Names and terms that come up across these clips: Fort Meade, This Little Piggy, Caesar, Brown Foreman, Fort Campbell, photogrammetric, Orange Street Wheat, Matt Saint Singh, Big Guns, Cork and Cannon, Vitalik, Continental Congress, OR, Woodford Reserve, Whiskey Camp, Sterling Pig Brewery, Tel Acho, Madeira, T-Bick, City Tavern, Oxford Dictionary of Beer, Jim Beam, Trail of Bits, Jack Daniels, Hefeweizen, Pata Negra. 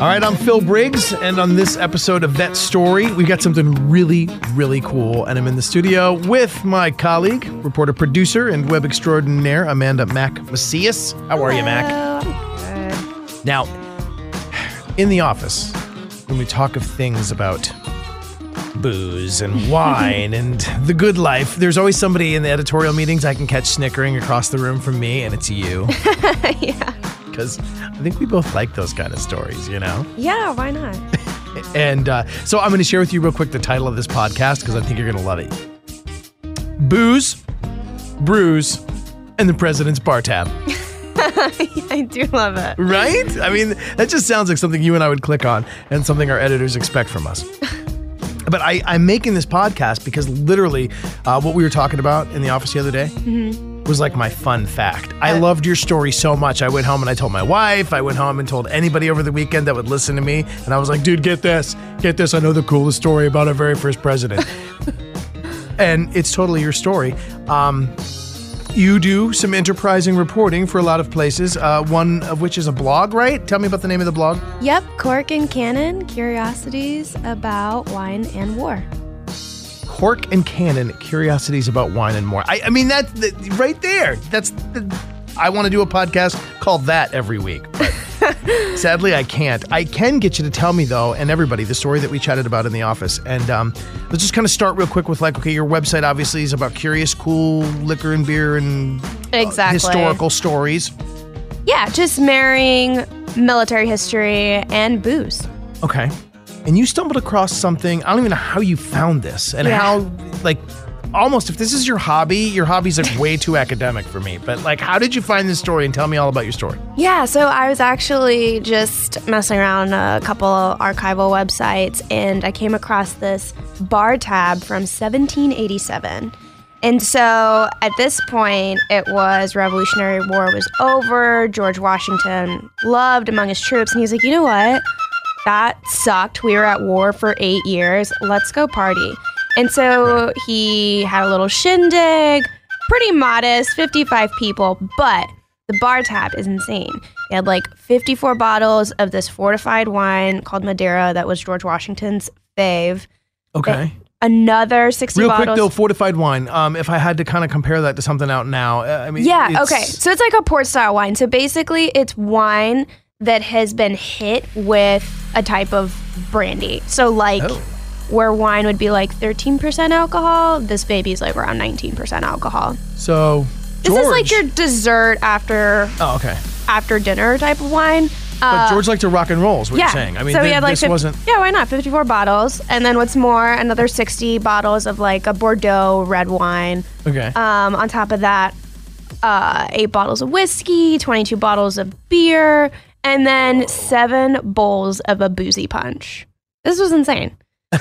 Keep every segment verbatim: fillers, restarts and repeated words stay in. All right, I'm Phil Briggs, and on this episode of Vet Story, we've got something really, really cool, and I'm in the studio with my colleague, reporter, producer, and web extraordinaire, Amanda Mack Macias. How are Hello. you, Mac? Now, in the office, when we talk of things about booze and wine and the good life, there's always somebody in the editorial meetings I can catch snickering across the room from me, and it's you. Yeah. Because I think we both like those kind of stories, you know? Yeah, why not? and uh, so I'm going to share with you real quick the title of this podcast because I think you're going to love it. Booze, Brews, and the President's Bar Tab. I do love it. Right? I mean, that just sounds like something you and I would click on and something our editors expect from us. But I, I'm making this podcast because literally uh, what we were talking about in the office the other day. Mm-hmm. was like my fun fact. I loved your story so much. I went home and I told my wife. I went home and told anybody over the weekend that would listen to me. And I was like, dude, get this. Get this. I know the coolest story about our very first president. And it's totally your story. Um, you do some enterprising reporting for a lot of places, uh, one of which is a blog, right? Tell me about the name of the blog. Yep. Cork and Cannon, Curiosities About Wine and War. Cork and Cannon, Curiosities About Wine and More. I, I mean, that's the, right there. That's the, I want to do a podcast called that every week, but sadly I can't. I can get you to tell me, though, and everybody, the story that we chatted about in the office. And um, let's just kind of start real quick with like, okay, your website obviously is about curious, cool liquor and beer and exactly. uh, historical stories. Yeah, just marrying military history and booze. Okay. And you stumbled across something, I don't even know how you found this, and yeah. how, like, almost, if this is your hobby, your hobby's like way too academic for me, but like, how did you find this story and tell me all about your story? Yeah, so I was actually just messing around a couple archival websites, and I came across this bar tab from seventeen eighty-seven. And so at this point, it was Revolutionary War was over, George Washington loved among his troops, and he's like, you know what? That sucked. We were at war for eight years. Let's go party. And so he had a little shindig, pretty modest, fifty-five people, but the bar tab is insane. They had like fifty-four bottles of this fortified wine called Madeira that was George Washington's fave. Okay. It- Another sixty Real bottles. Real quick, though, fortified wine. Um, if I had to kind of compare that to something out now, uh, I mean, yeah, okay. So it's like a port style wine. So basically, it's wine that has been hit with a type of brandy. So like oh. where wine would be like thirteen percent alcohol, this baby's like around nineteen percent alcohol. So George. This is like your dessert after oh, okay. after dinner type of wine. But George liked to rock and roll is what yeah. you're saying. I mean, so th- had, like, this fifty, wasn't... Yeah, why not? fifty-four bottles. And then what's more, another sixty bottles of like a Bordeaux red wine. Okay. Um, on top of that, uh, eight bottles of whiskey, twenty-two bottles of beer, and then seven bowls of a boozy punch. This was insane.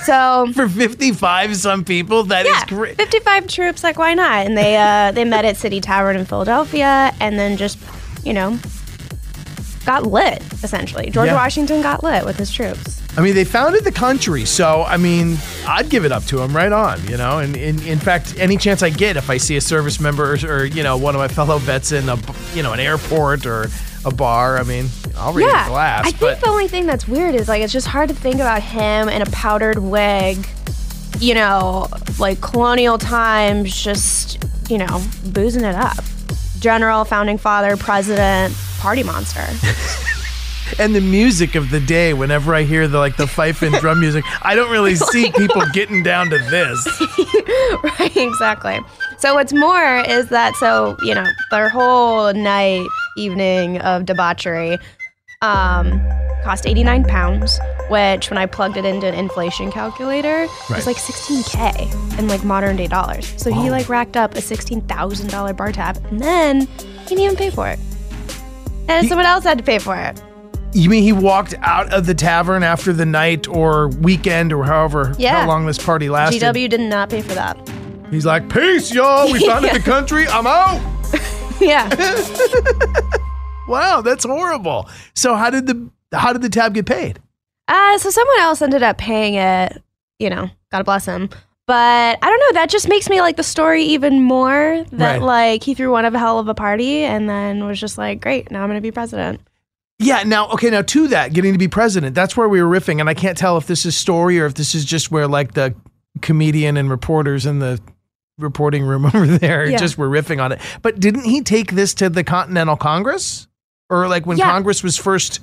So for fifty-five some people, that yeah, is great. fifty-five troops, like, why not? And they uh, they met at City Tavern in Philadelphia and then just, you know... got lit, essentially. George yeah. Washington got lit with his troops. I mean, they founded the country, so, I mean, I'd give it up to him right on, you know? And, and in fact, any chance I get, if I see a service member or, or you know, one of my fellow vets in, a, you know, an airport or a bar, I mean, I'll read yeah, a glass. I but... think the only thing that's weird is, like, it's just hard to think about him in a powdered wig, you know, like, colonial times, just, you know, boozing it up. General, founding father, president, party monster. And the music of the day, whenever I hear the like the fife and drum music, I don't really see like, people getting down to this. Right, exactly. So what's more is that, so, you know, their whole night, evening of debauchery um, cost eighty-nine pounds, which when I plugged it into an inflation calculator, right. was like sixteen K in like modern day dollars. So wow. he like racked up a sixteen thousand dollars bar tab, and then he didn't even pay for it. And he, someone else had to pay for it. You mean he walked out of the tavern after the night or weekend or however, yeah. how long this party lasted? G W did not pay for that. He's like, peace, y'all. We founded yeah. the country. I'm out. yeah. Wow, that's horrible. So how did the how did the tab get paid? Uh, so someone else ended up paying it. You know, God bless him. But I don't know. That just makes me like the story even more. That right. like he threw one of a hell of a party and then was just like, great, now I'm going to be president. Yeah. Now, okay. Now to that, getting to be president. That's where we were riffing, and I can't tell if this is story or if this is just where like the comedian and reporters in the reporting room over there yeah. just were riffing on it. But didn't he take this to the Continental Congress? Or like when yeah. Congress was first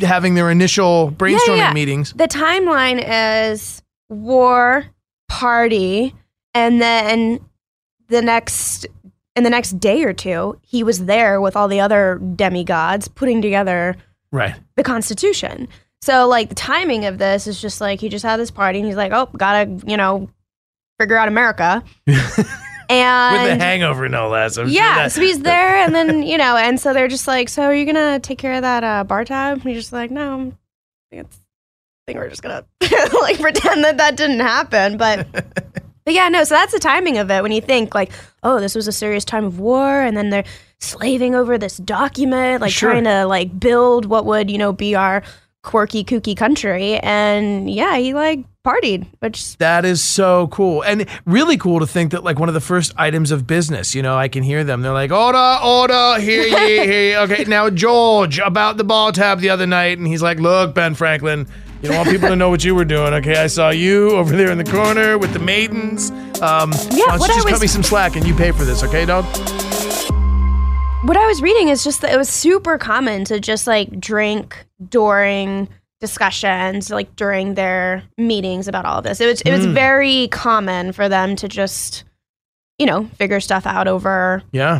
having their initial brainstorming yeah, yeah. meetings? The timeline is war, party, and then the next in the next day or two, he was there with all the other demigods putting together right. the Constitution. So, like, the timing of this is just, like, he just had this party, and he's like, oh, gotta, you know, figure out America. and with the hangover, no less. I'm yeah, sure that- so he's there, and then, you know, and so they're just like, so are you gonna take care of that uh, bar tab? And he's just like, no, I'm, I, think it's, I think we're just gonna, like, pretend that that didn't happen. But, but, yeah, no, so that's the timing of it, when you think, like, oh, this was a serious time of war, and then they're slaving over this document, like, sure. trying to, like, build what would, you know, be our quirky, kooky country. And yeah, he like partied, which that is so cool. And really cool to think that like one of the first items of business, you know, I can hear them. They're like, order, order, hear ye, hear ye. Okay, now George, about the ball tab the other night. And he's like, look, Ben Franklin, you don't want people to know what you were doing. Okay, I saw you over there in the corner with the maidens. Um, yeah, why don't you just was- cut me some slack and you pay for this, okay, dog? What I was reading is just that it was super common to just like drink during discussions, like during their meetings about all of this. It was, it was mm. very common for them to just, you know, figure stuff out over. Yeah.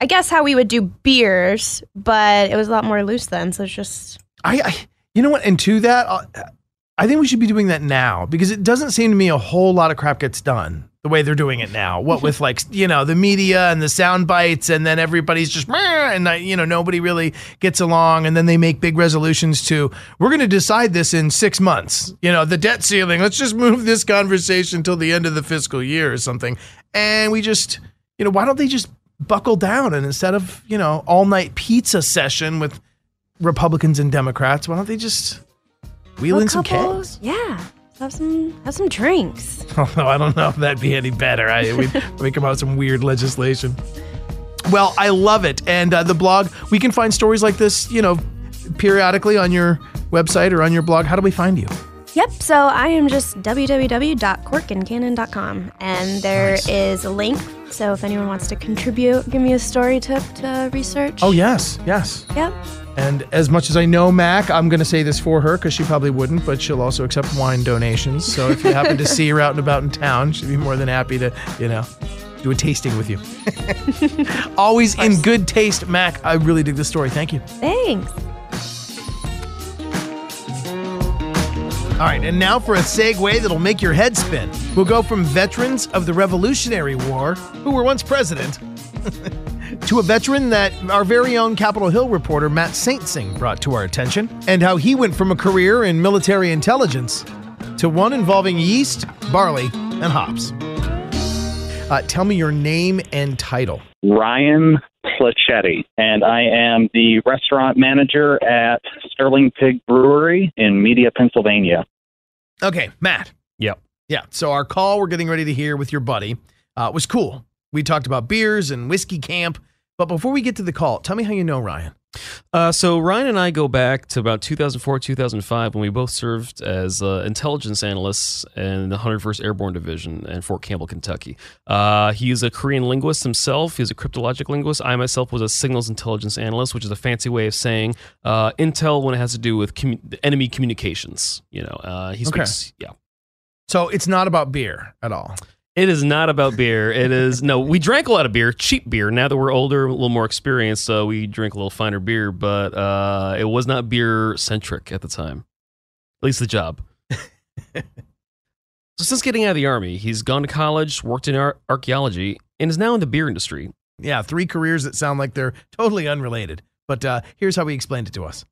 I guess how we would do beers, but it was a lot more loose then. So it's just. I, I you know what? And to that, I'll, I think we should be doing that now because it doesn't seem to me a whole lot of crap gets done the way they're doing it now. What with like, you know, the media and the sound bites and then everybody's just, and you know, nobody really gets along. And then they make big resolutions to, we're going to decide this in six months. You know, the debt ceiling, let's just move this conversation till the end of the fiscal year or something. And we just, you know, why don't they just buckle down? And instead of, you know, all night pizza session with Republicans and Democrats, why don't they just wheel in some kegs? Yeah. Have some have some drinks. Although I don't know if that'd be any better. I we, we come out with some weird legislation. Well, I love it. And uh, the blog, we can find stories like this, you know, periodically on your website or on your blog. How do we find you? Yep. So I am just w w w dot cork and cannon dot com. And there nice. is a link. So if anyone wants to contribute, give me a story tip to research. Oh, yes. Yes. Yep. And as much as I know Mac, I'm going to say this for her because she probably wouldn't, but she'll also accept wine donations. So if you happen to see her out and about in town, she'd be more than happy to, you know, do a tasting with you. Always in good taste, Mac. I really dig this story. Thank you. Thanks. All right, and now for a segue that'll make your head spin. We'll go from veterans of the Revolutionary War, who were once president, to a veteran that our very own Capitol Hill reporter Matt Saint Singh brought to our attention, and how he went from a career in military intelligence to one involving yeast, barley, and hops. Uh, tell me your name and title. Ryan Placetti, and I am the restaurant manager at Sterling Pig Brewery in Media, Pennsylvania. Okay, Matt. Yep. Yeah, so our call we're getting ready to hear with your buddy uh, was cool. We talked about beers and Whiskey Camp, but before we get to the call, tell me how you know Ryan. Uh, so Ryan and I go back to about two thousand four, two thousand five when we both served as uh, intelligence analysts in the one hundred first Airborne Division in Fort Campbell, Kentucky. Uh, he is a Korean linguist himself. He's a cryptologic linguist. I myself was a signals intelligence analyst, which is a fancy way of saying uh, intel when it has to do with commu- enemy communications. You know, uh, he speaks. Okay. Yeah. So it's not about beer at all. It is not about beer. It is, no, we drank a lot of beer, cheap beer. Now that we're older, a little more experienced, so we drink a little finer beer, but uh, it was not beer-centric at the time. At least the job. So since getting out of the Army, he's gone to college, worked in ar- archaeology, and is now in the beer industry. Yeah, three careers that sound like they're totally unrelated. But uh, here's how he explained it to us.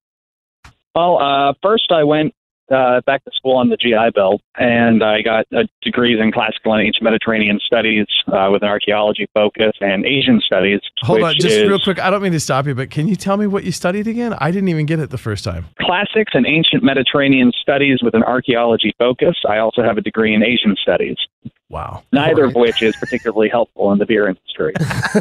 Well, uh, first I went uh, back to school on the G I Bill, and I got uh, degrees in classical and ancient Mediterranean studies uh, with an archaeology focus and Asian studies. Hold on, just is, real quick, I don't mean to stop you, but can you tell me what you studied again? I didn't even get it the first time. Classics and ancient Mediterranean studies with an archaeology focus. I also have a degree in Asian studies. Wow. Neither right. of which is particularly helpful in the beer industry.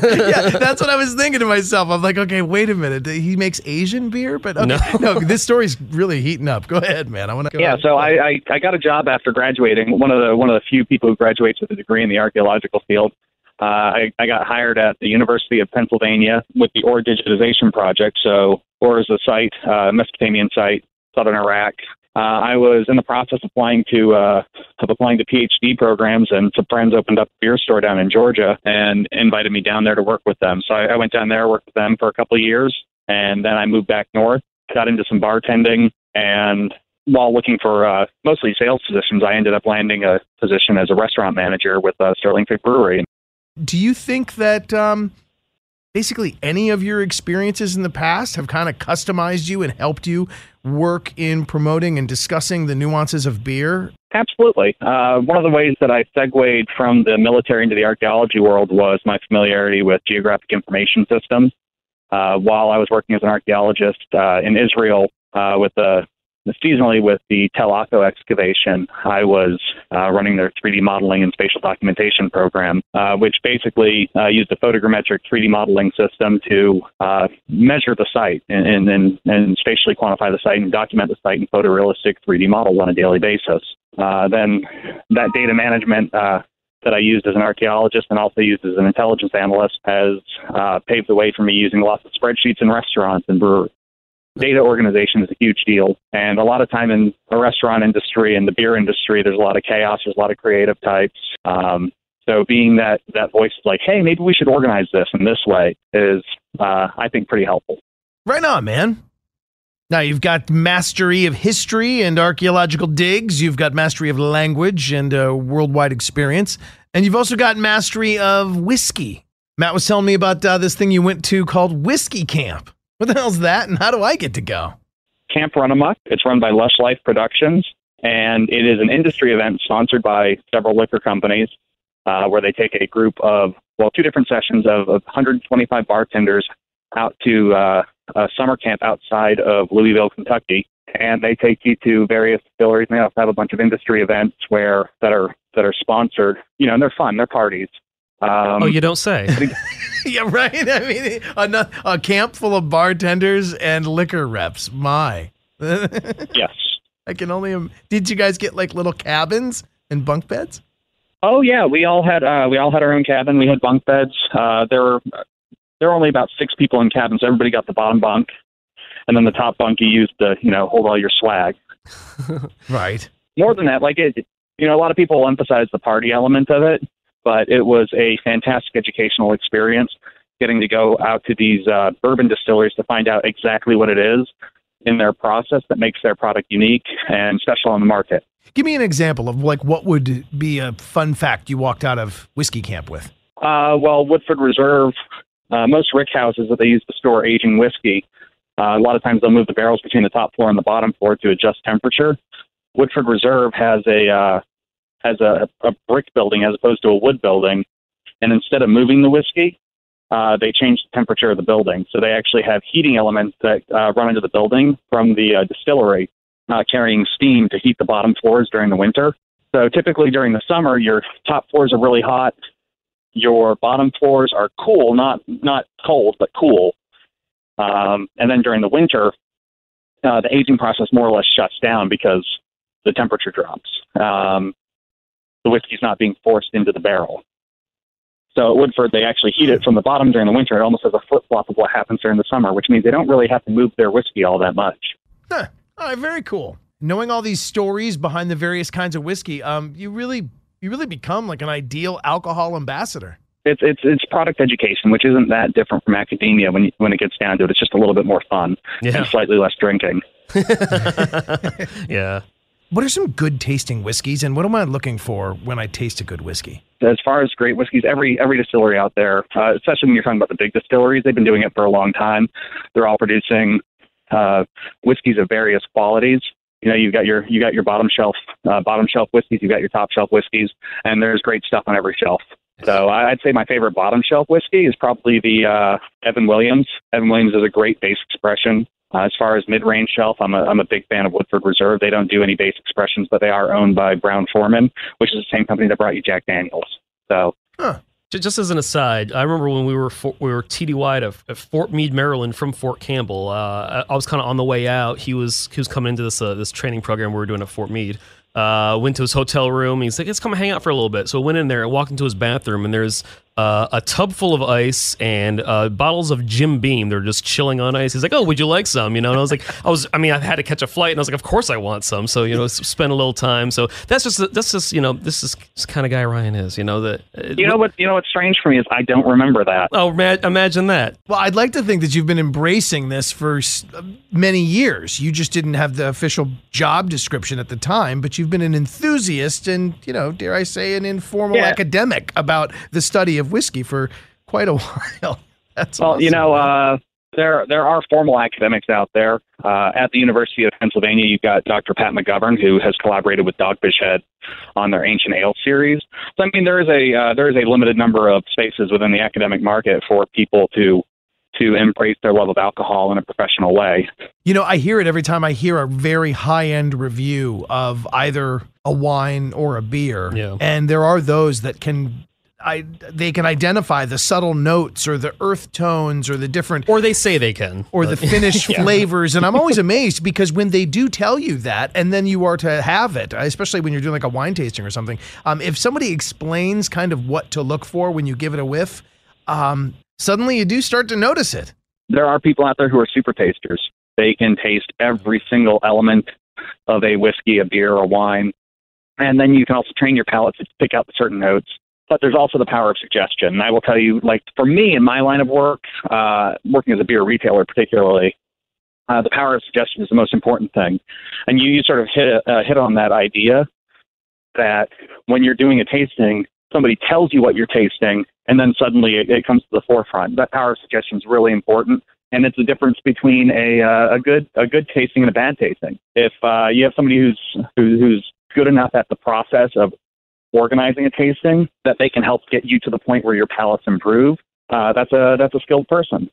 Yeah, that's what I was thinking to myself. I'm like, okay, wait a minute. He makes Asian beer? But okay, no. no, this story's really heating up. Go ahead, man. I want to. Yeah, ahead. so I, I, I got a job after graduating. One of the one of the few people who graduates with a degree in the archaeological field. Uh, I, I got hired at the University of Pennsylvania with the O R digitization project. So O R is a site, uh, Mesopotamian site, southern Iraq. Uh, I was in the process of applying to uh, of applying to PhD programs, and some friends opened up a beer store down in Georgia and invited me down there to work with them. So I, I went down there, worked with them for a couple of years, and then I moved back north, got into some bartending, and while looking for uh, mostly sales positions, I ended up landing a position as a restaurant manager with uh, Sterling Pig Brewery. Do you think that um, basically any of your experiences in the past have kind of customized you and helped you work in promoting and discussing the nuances of beer? Absolutely. Uh, one of the ways that I segued from the military into the archaeology world was my familiarity with geographic information systems. Uh, while I was working as an archaeologist uh, in Israel uh, with the seasonally with the Tel Acho excavation, I was uh, running their three D modeling and spatial documentation program, uh, which basically uh, used a photogrammetric three D modeling system to uh, measure the site and, and, and spatially quantify the site and document the site in photorealistic three D models on a daily basis. Uh, then that data management uh, that I used as an archaeologist and also used as an intelligence analyst has uh, paved the way for me using lots of spreadsheets in restaurants and breweries. Data organization is a huge deal, and a lot of time in the restaurant industry and the beer industry, there's a lot of chaos, there's a lot of creative types. Um, so being that, that voice is like, hey, maybe we should organize this in this way is, uh, I think, pretty helpful. Right on, man. Now you've got mastery of history and archaeological digs. You've got mastery of language and uh, worldwide experience, and you've also got mastery of whiskey. Matt was telling me about uh, this thing you went to called Whiskey Camp. What the hell's that, and how do I get to go? Camp Run Amok. It's run by Lush Life Productions, and it is an industry event sponsored by several liquor companies uh, where they take a group of, well, two different sessions of, of one hundred twenty-five bartenders out to uh, a summer camp outside of Louisville, Kentucky, and they take you to various distilleries. They also have a bunch of industry events where that are that are sponsored. You know, and they're fun. They're parties. Um, oh, you don't say. Yeah, right? I mean, a, a camp full of bartenders and liquor reps. My. Yes. I can only... Im- Did you guys get, like, little cabins and bunk beds? Oh, yeah. We all had uh, we all had our own cabin. We had bunk beds. Uh, there were there were only about six people in cabins. Everybody got the bottom bunk. And then the top bunk you used to, you know, hold all your swag. Right. More than that, like, it, you know, a lot of people emphasize the party element of it. But it was a fantastic educational experience, getting to go out to these uh, bourbon distilleries to find out exactly what it is in their process that makes their product unique and special on the market. Give me an example of like what would be a fun fact you walked out of Whiskey Camp with. Uh, well, Woodford Reserve, uh, most rickhouses that they use to store aging whiskey, uh, a lot of times they'll move the barrels between the top floor and the bottom floor to adjust temperature. Woodford Reserve has a... Uh, has a, a brick building as opposed to a wood building. And instead of moving the whiskey, uh, they changed the temperature of the building. So they actually have heating elements that uh, run into the building from the uh, distillery, uh, carrying steam to heat the bottom floors during the winter. So typically during the summer, your top floors are really hot. Your bottom floors are cool, not, not cold, but cool. Um, and then during the winter, uh, the aging process more or less shuts down because the temperature drops. Um, The whiskey's not being forced into the barrel. So at Woodford, they actually heat it from the bottom during the winter. It almost has a flip-flop of what happens during the summer, which means they don't really have to move their whiskey all that much. Huh. All right, very cool. Knowing all these stories behind the various kinds of whiskey, um, you really you really become like an ideal alcohol ambassador. It's it's it's product education, which isn't that different from academia when you, when it gets down to it. It's just a little bit more fun yeah. and slightly less drinking. Yeah. What are some good tasting whiskeys, and what am I looking for when I taste a good whiskey? As far as great whiskeys, every every distillery out there, uh, especially when you're talking about the big distilleries, they've been doing it for a long time. They're all producing uh, whiskeys of various qualities. You know, you've got your you got your bottom shelf uh, bottom shelf whiskeys, you've got your top shelf whiskeys, and there's great stuff on every shelf. So I'd say my favorite bottom shelf whiskey is probably the uh, Evan Williams. Evan Williams is a great base expression. Uh, as far as mid-range shelf, I'm a I'm a big fan of Woodford Reserve. They don't do any base expressions, but they are owned by Brown Foreman, which is the same company that brought you Jack Daniels. So, huh. Just as an aside, I remember when we were for, we were T D Y'd at, at Fort Meade, Maryland, from Fort Campbell. Uh, I, I was kind of on the way out. He was he was coming into this uh, this training program we were doing at Fort Meade. Uh, went to his hotel room. He's like, let's come hang out for a little bit. So I went in there and walked into his bathroom, and there's uh, a tub full of ice and uh, bottles of Jim Beam. They're just chilling on ice. He's like, oh, would you like some? You know, and I was like, I was, I mean, I had to catch a flight, and I was like, of course I want some. So, you know, spend a little time. So that's just, that's just, you know, this is the kind of guy Ryan is, you know, that. Uh, you know what, you know, what's strange for me is I don't remember that. Oh, ma- imagine that. Well, I'd like to think that you've been embracing this for many years. You just didn't have the official job description at the time, but you've been an enthusiast and, you know, dare I say, an informal yeah. academic about the study of whiskey for quite a while. That's well, awesome. You know, uh, there there are formal academics out there. Uh, at the University of Pennsylvania, you've got Doctor Pat McGovern, who has collaborated with Dogfish Head on their Ancient Ale series. So, I mean, there is a uh, there is a limited number of spaces within the academic market for people to to embrace their love of alcohol in a professional way. You know, I hear it every time I hear a very high-end review of either a wine or a beer. Yeah. And there are those that can I they can identify the subtle notes or the earth tones or the different... Or they say they can. Or but, the finished yeah. flavors. And I'm always amazed because when they do tell you that, and then you are to have it, especially when you're doing like a wine tasting or something, um, if somebody explains kind of what to look for when you give it a whiff... Um, Suddenly you do start to notice it. There are people out there who are super tasters. They can taste every single element of a whiskey, a beer, a wine. And then you can also train your palate to pick out certain notes. But there's also the power of suggestion. And I will tell you, like for me in my line of work, uh, working as a beer retailer particularly, uh, the power of suggestion is the most important thing. And you, you sort of hit, uh, hit on that idea that when you're doing a tasting, somebody tells you what you're tasting, and then suddenly it, it comes to the forefront. That power of suggestion is really important, and it's the difference between a uh, a good a good tasting and a bad tasting. If uh, you have somebody who's who, who's good enough at the process of organizing a tasting that they can help get you to the point where your palates improve, uh, that's a that's a skilled person.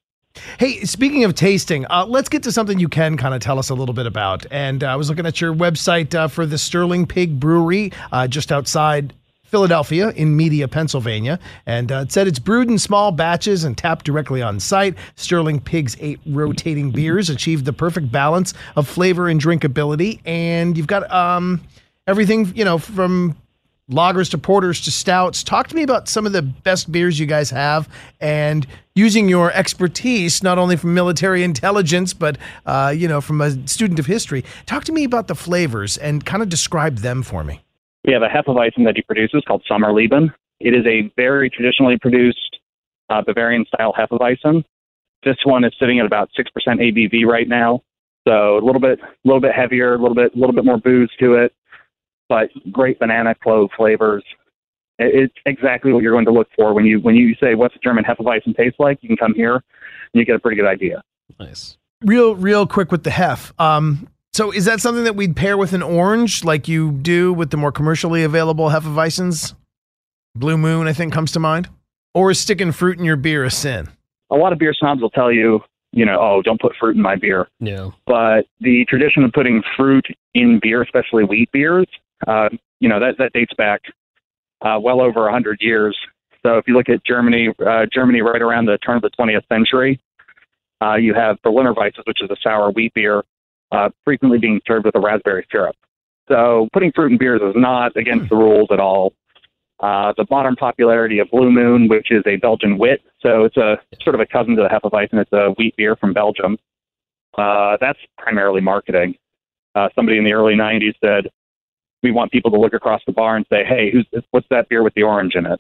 Hey, speaking of tasting, uh, let's get to something you can kind of tell us a little bit about. And uh, I was looking at your website uh, for the Sterling Pig Brewery uh, just outside Philadelphia in Media, Pennsylvania, and uh, it said it's brewed in small batches and tapped directly on site. Sterling Pig's eight rotating beers achieved the perfect balance of flavor and drinkability, and you've got um, everything, you know, from lagers to porters to stouts. Talk to me about some of the best beers you guys have, and using your expertise, not only from military intelligence, but, uh, you know, from a student of history. Talk to me about the flavors and kind of describe them for me. We have a Hefeweizen that he produces called Sommerleben. It is a very traditionally produced uh, Bavarian-style Hefeweizen. This one is sitting at about six percent A B V right now, so a little bit, little bit heavier, a little bit, little bit more booze to it, but great banana clove flavors. It, it's exactly what you're going to look for when you when you say what's a German Hefeweizen taste like. You can come here and you get a pretty good idea. Nice. Real, real quick with the Hef. Um, So is that something that we'd pair with an orange like you do with the more commercially available Hefeweizens? Blue Moon, I think, comes to mind. Or is sticking fruit in your beer a sin? A lot of beer snobs will tell you, you know, oh, don't put fruit in my beer. Yeah. But the tradition of putting fruit in beer, especially wheat beers, uh, you know, that, that dates back uh, well over one hundred years. So if you look at Germany, uh, Germany right around the turn of the twentieth century, uh, you have Berliner Weisses, which is a sour wheat beer, Uh, frequently being served with a raspberry syrup. So putting fruit in beers is not against the rules at all. Uh, the modern popularity of Blue Moon, which is a Belgian wit, so it's a sort of a cousin to the Hefeweizen. It's a wheat beer from Belgium. Uh, that's primarily marketing. Uh, somebody in the early nineties said, we want people to look across the bar and say, hey, who's this, what's that beer with the orange in it?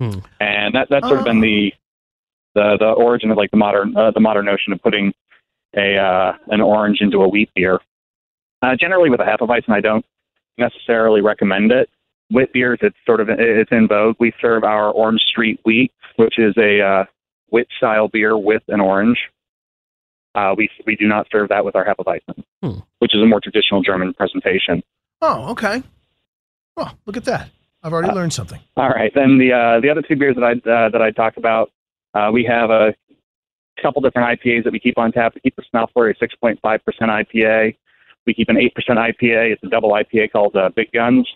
Hmm. And that, that's sort oh. of been the, the, the origin of like the modern, uh, the modern notion of putting a, uh, an orange into a wheat beer, uh, generally with a Hefeweizen. I don't necessarily recommend it with beers. It's sort of, it's in vogue. We serve our Orange Street Wheat, which is a, uh, wheat style beer with an orange. Uh, we, we do not serve that with our Hefeweizen, hmm. which is a more traditional German presentation. Oh, okay. Well, look at that. I've already uh, learned something. All right. Then the uh, the other two beers that I uh, that I talked about, uh, we have a couple different I P As that we keep on tap. We keep the Snuffler, a six point five percent I P A. We keep an eight percent I P A. It's a double I P A called uh, Big Guns.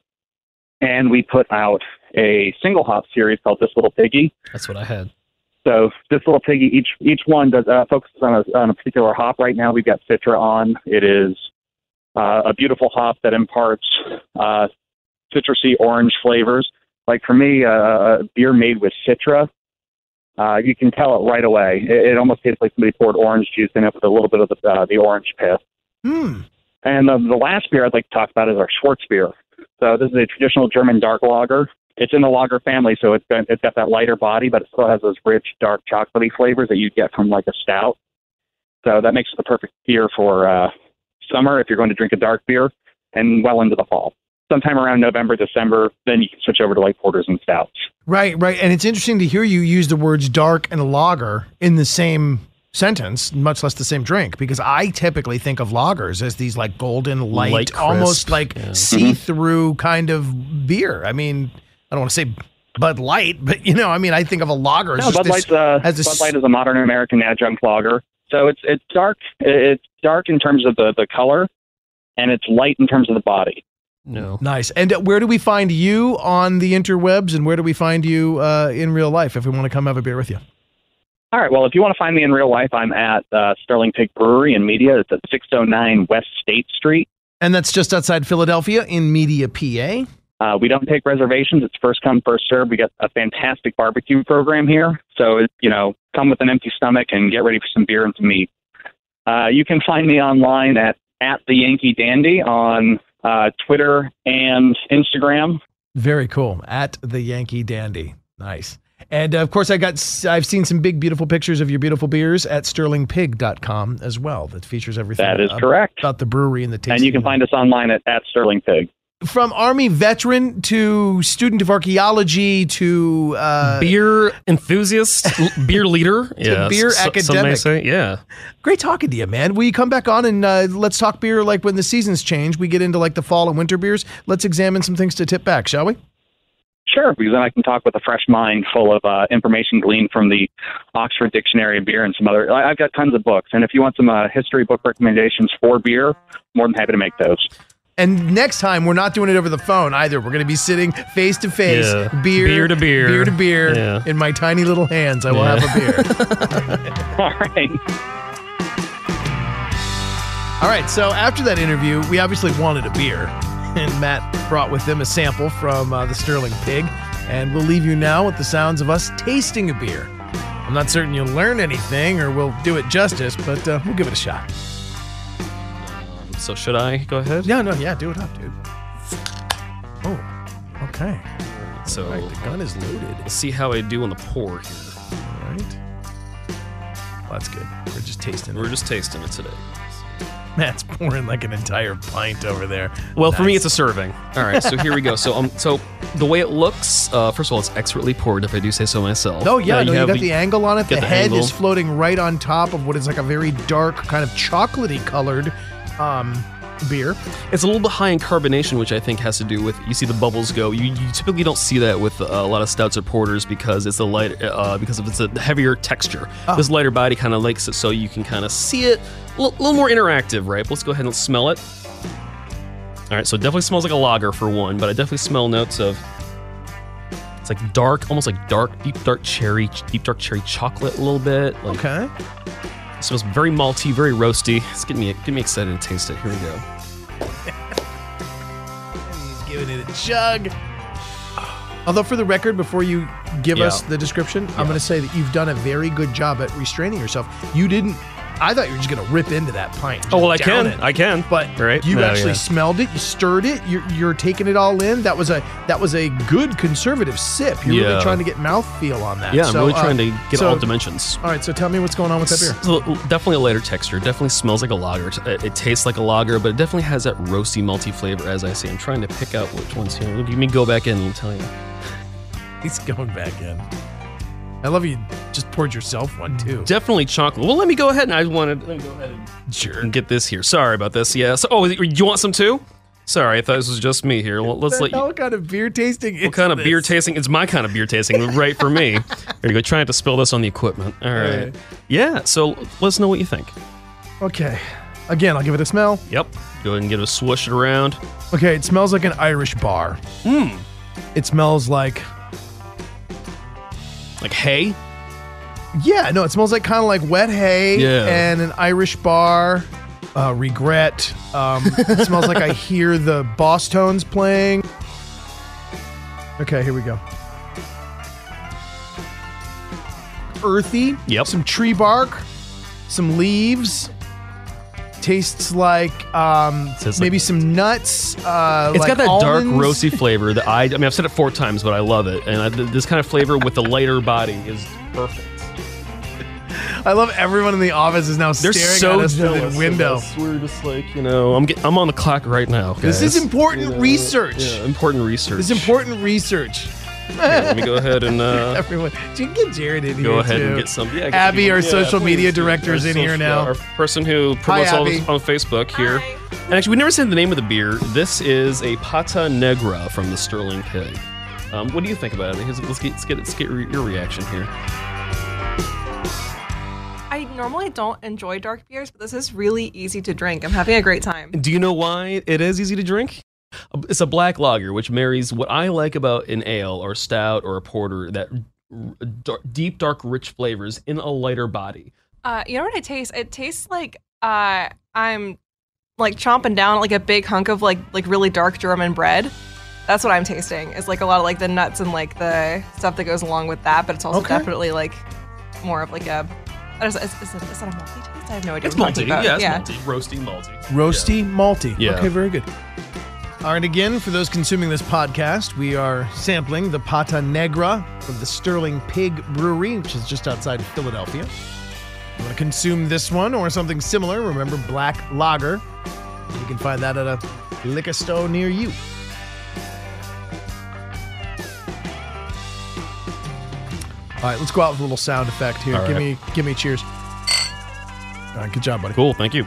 And we put out a single hop series called This Little Piggy. That's what I had. So This Little Piggy, each each one does uh, focuses on a, on a particular hop. Right now we've got Citra on. It is Uh, a beautiful hop that imparts uh, citrusy orange flavors. Like for me, uh, a beer made with Citra, uh, you can tell it right away. It, it almost tastes like somebody poured orange juice in it with a little bit of the, uh, the orange pith. Mm. And the, the last beer I'd like to talk about is our Schwarz beer. So this is a traditional German dark lager. It's in the lager family, so it's got, it's got that lighter body, but it still has those rich, dark, chocolatey flavors that you'd get from like a stout. So that makes it the perfect beer for Uh, summer if you're going to drink a dark beer, and well into the fall. Sometime around November, December, then you can switch over to like porters and stouts. Right, right. And it's interesting to hear you use the words dark and lager in the same sentence, much less the same drink, because I typically think of lagers as these like golden light, light almost like yeah. see-through mm-hmm. kind of beer. I mean, I don't want to say Bud Light, but you know, I mean, I think of a lager as no, Bud, this, uh, as this, Bud Light is a modern American adjunct lager. So it's it's dark. It's dark in terms of the, the color, and it's light in terms of the body. No, nice. And where do we find you on the interwebs, and where do we find you uh, in real life if we want to come have a beer with you? All right. Well, if you want to find me in real life, I'm at uh, Sterling Pig Brewery in Media. It's at six oh nine West State Street, and that's just outside Philadelphia in Media, P A. Uh, we don't take reservations. It's first come, first serve. We got a fantastic barbecue program here. So, you know, come with an empty stomach and get ready for some beer and some meat. Uh, you can find me online at, at TheYankeeDandy on uh, Twitter and Instagram. Very cool. At TheYankeeDandy. Nice. And, uh, of course, I got, I've seen some big, beautiful pictures of your beautiful beers at sterling pig dot com as well. That features everything. That is about, correct. About the brewery and the tasting. And you can find us online at, at Sterling Pig. From Army veteran to student of archaeology to uh, beer enthusiast, beer leader, to yeah, beer so, academic. Say, yeah, great talking to you, man. Will you come back on and uh, let's talk beer? Like when the seasons change, we get into like the fall and winter beers. Let's examine some things to tip back, shall we? Sure, because then I can talk with a fresh mind full of uh, information gleaned from the Oxford Dictionary of Beer and some other. I've got tons of books, and if you want some uh, history book recommendations for beer, more than happy to make those. And next time, we're not doing it over the phone either. We're going to be sitting face to face, beer, beer to beer, beer to beer. Yeah. In my tiny little hands, I will yeah. have a beer. All right. All right. So after that interview, we obviously wanted a beer, and Matt brought with him a sample from uh, the Sterling Pig, and we'll leave you now with the sounds of us tasting a beer. I'm not certain you'll learn anything, or we'll do it justice, but uh, we'll give it a shot. So should I go ahead? Yeah, no, yeah, do it up, dude. Oh, okay. So all right, the gun is loaded. Let's see how I do on the pour here. All right. Well, that's good. We're just tasting We're it. We're just tasting it today. Matt's pouring like an entire pint over there. Well, nice. For me, it's a serving. All right, so here we go. So um, so the way it looks, uh, first of all, it's expertly poured, if I do say so myself. Oh, yeah, uh, no, you, you got the angle on it. The, the head angle. is floating right on top of what is like a very dark, kind of chocolatey colored Um, beer. It's a little bit high in carbonation, which I think has to do with, you see the bubbles go. You, you typically don't see that with uh, a lot of stouts or porters because it's a light, uh, because of it's a heavier texture. Oh. This lighter body kind of likes it, so you can kind of see it. A L- little more interactive, right? Let's go ahead and let's smell it. All right, so it definitely smells like a lager for one, but I definitely smell notes of, it's like dark, almost like dark, deep dark cherry, deep dark cherry chocolate a little bit. Like, okay. It smells very malty, very roasty. It's getting me, getting me excited to taste it. Here we go. He's giving it a chug. Although, for the record, before you give yeah. us the description, yeah. I'm going to say that you've done a very good job at restraining yourself. You didn't I thought you were just going to rip into that pint. Oh, well, I can. It. I can. But right? you no, actually yeah. smelled it. You stirred it. You're, you're taking it all in. That was a that was a good conservative sip. You're yeah. really trying to get mouthfeel on that. Yeah, so, I'm really uh, trying to get so, all dimensions. All right, so tell me what's going on with that beer. So, definitely a lighter texture. Definitely smells like a lager. It, it tastes like a lager, but it definitely has that roasty, malty flavor, as I say. I'm trying to pick out which one's here. Let me go back in and I'll tell you. He's going back in. I love you just poured yourself one, too. Definitely chocolate. Well, let me go ahead and I wanted let me go ahead and sure. get this here. Sorry about this. Yeah. So, oh, you want some, too? Sorry, I thought this was just me here. Well, let's let you. What kind of beer tasting is What kind of this? beer tasting? It's my kind of beer tasting, right for me. Here you go. Trying to spill this on the equipment. All right. All right. Yeah. So let us know what you think. Okay. Again, I'll give it a smell. Yep. Go ahead and give it a swish it around. Okay. It smells like an Irish bar. Mmm. It smells like... Like hay? Yeah, no, it smells like kind of like wet hay yeah. and an Irish bar, uh, regret. Um, it smells like I hear the Boss Tones playing. Okay, here we go. Earthy. Yep. Some tree bark. Some leaves. Tastes like um, maybe like, some nuts. Uh, it's like got that almonds. Dark, roasty flavor that I, I mean, I've said it four times, but I love it. And I, this kind of flavor with the lighter body is perfect. I love everyone in the office is now They're staring so at us through the window. We're just like, you know, I'm get, I'm on the clock right now. Guys. This is important you know, research. Yeah, important research. This is important research. Okay, let me go ahead and uh, everyone. You can get Jared in go here. Go ahead too. and get some. Yeah, Abby, get, our yeah, social please, media director, is in social, here now. Our person who promotes Hi, all this on Facebook here. Hi. And actually, we never said the name of the beer. This is a Pata Negra from the Sterling Pig. Um, what do you think about it? Let's get, let's get, let's get your reaction here. I normally don't enjoy dark beers, but this is really easy to drink. I'm having a great time. Do you know why it is easy to drink? It's a black lager, which marries what I like about an ale or stout or a porter, that dark, deep, dark, rich flavors in a lighter body. Uh, you know what it tastes? It tastes like uh, I'm like chomping down like a big hunk of like like really dark German bread. That's what I'm tasting. It's like a lot of like the nuts and like the stuff that goes along with that, but it's also okay. definitely like more of like a... Is, is, is, that, is that a malty taste? I have no idea. It's malty, yeah, it's yeah. malty. Roasty, malty. Roasty, yeah. malty. Yeah. Okay, very good. All right, again, for those consuming this podcast, we are sampling the Pata Negra from the Sterling Pig Brewery, which is just outside of Philadelphia. If you want to consume this one or something similar, remember Black Lager. You can find that at a liquor store near you. All right, let's go out with a little sound effect here. All give right. me, give me cheers. All right, good job, buddy. Cool, thank you.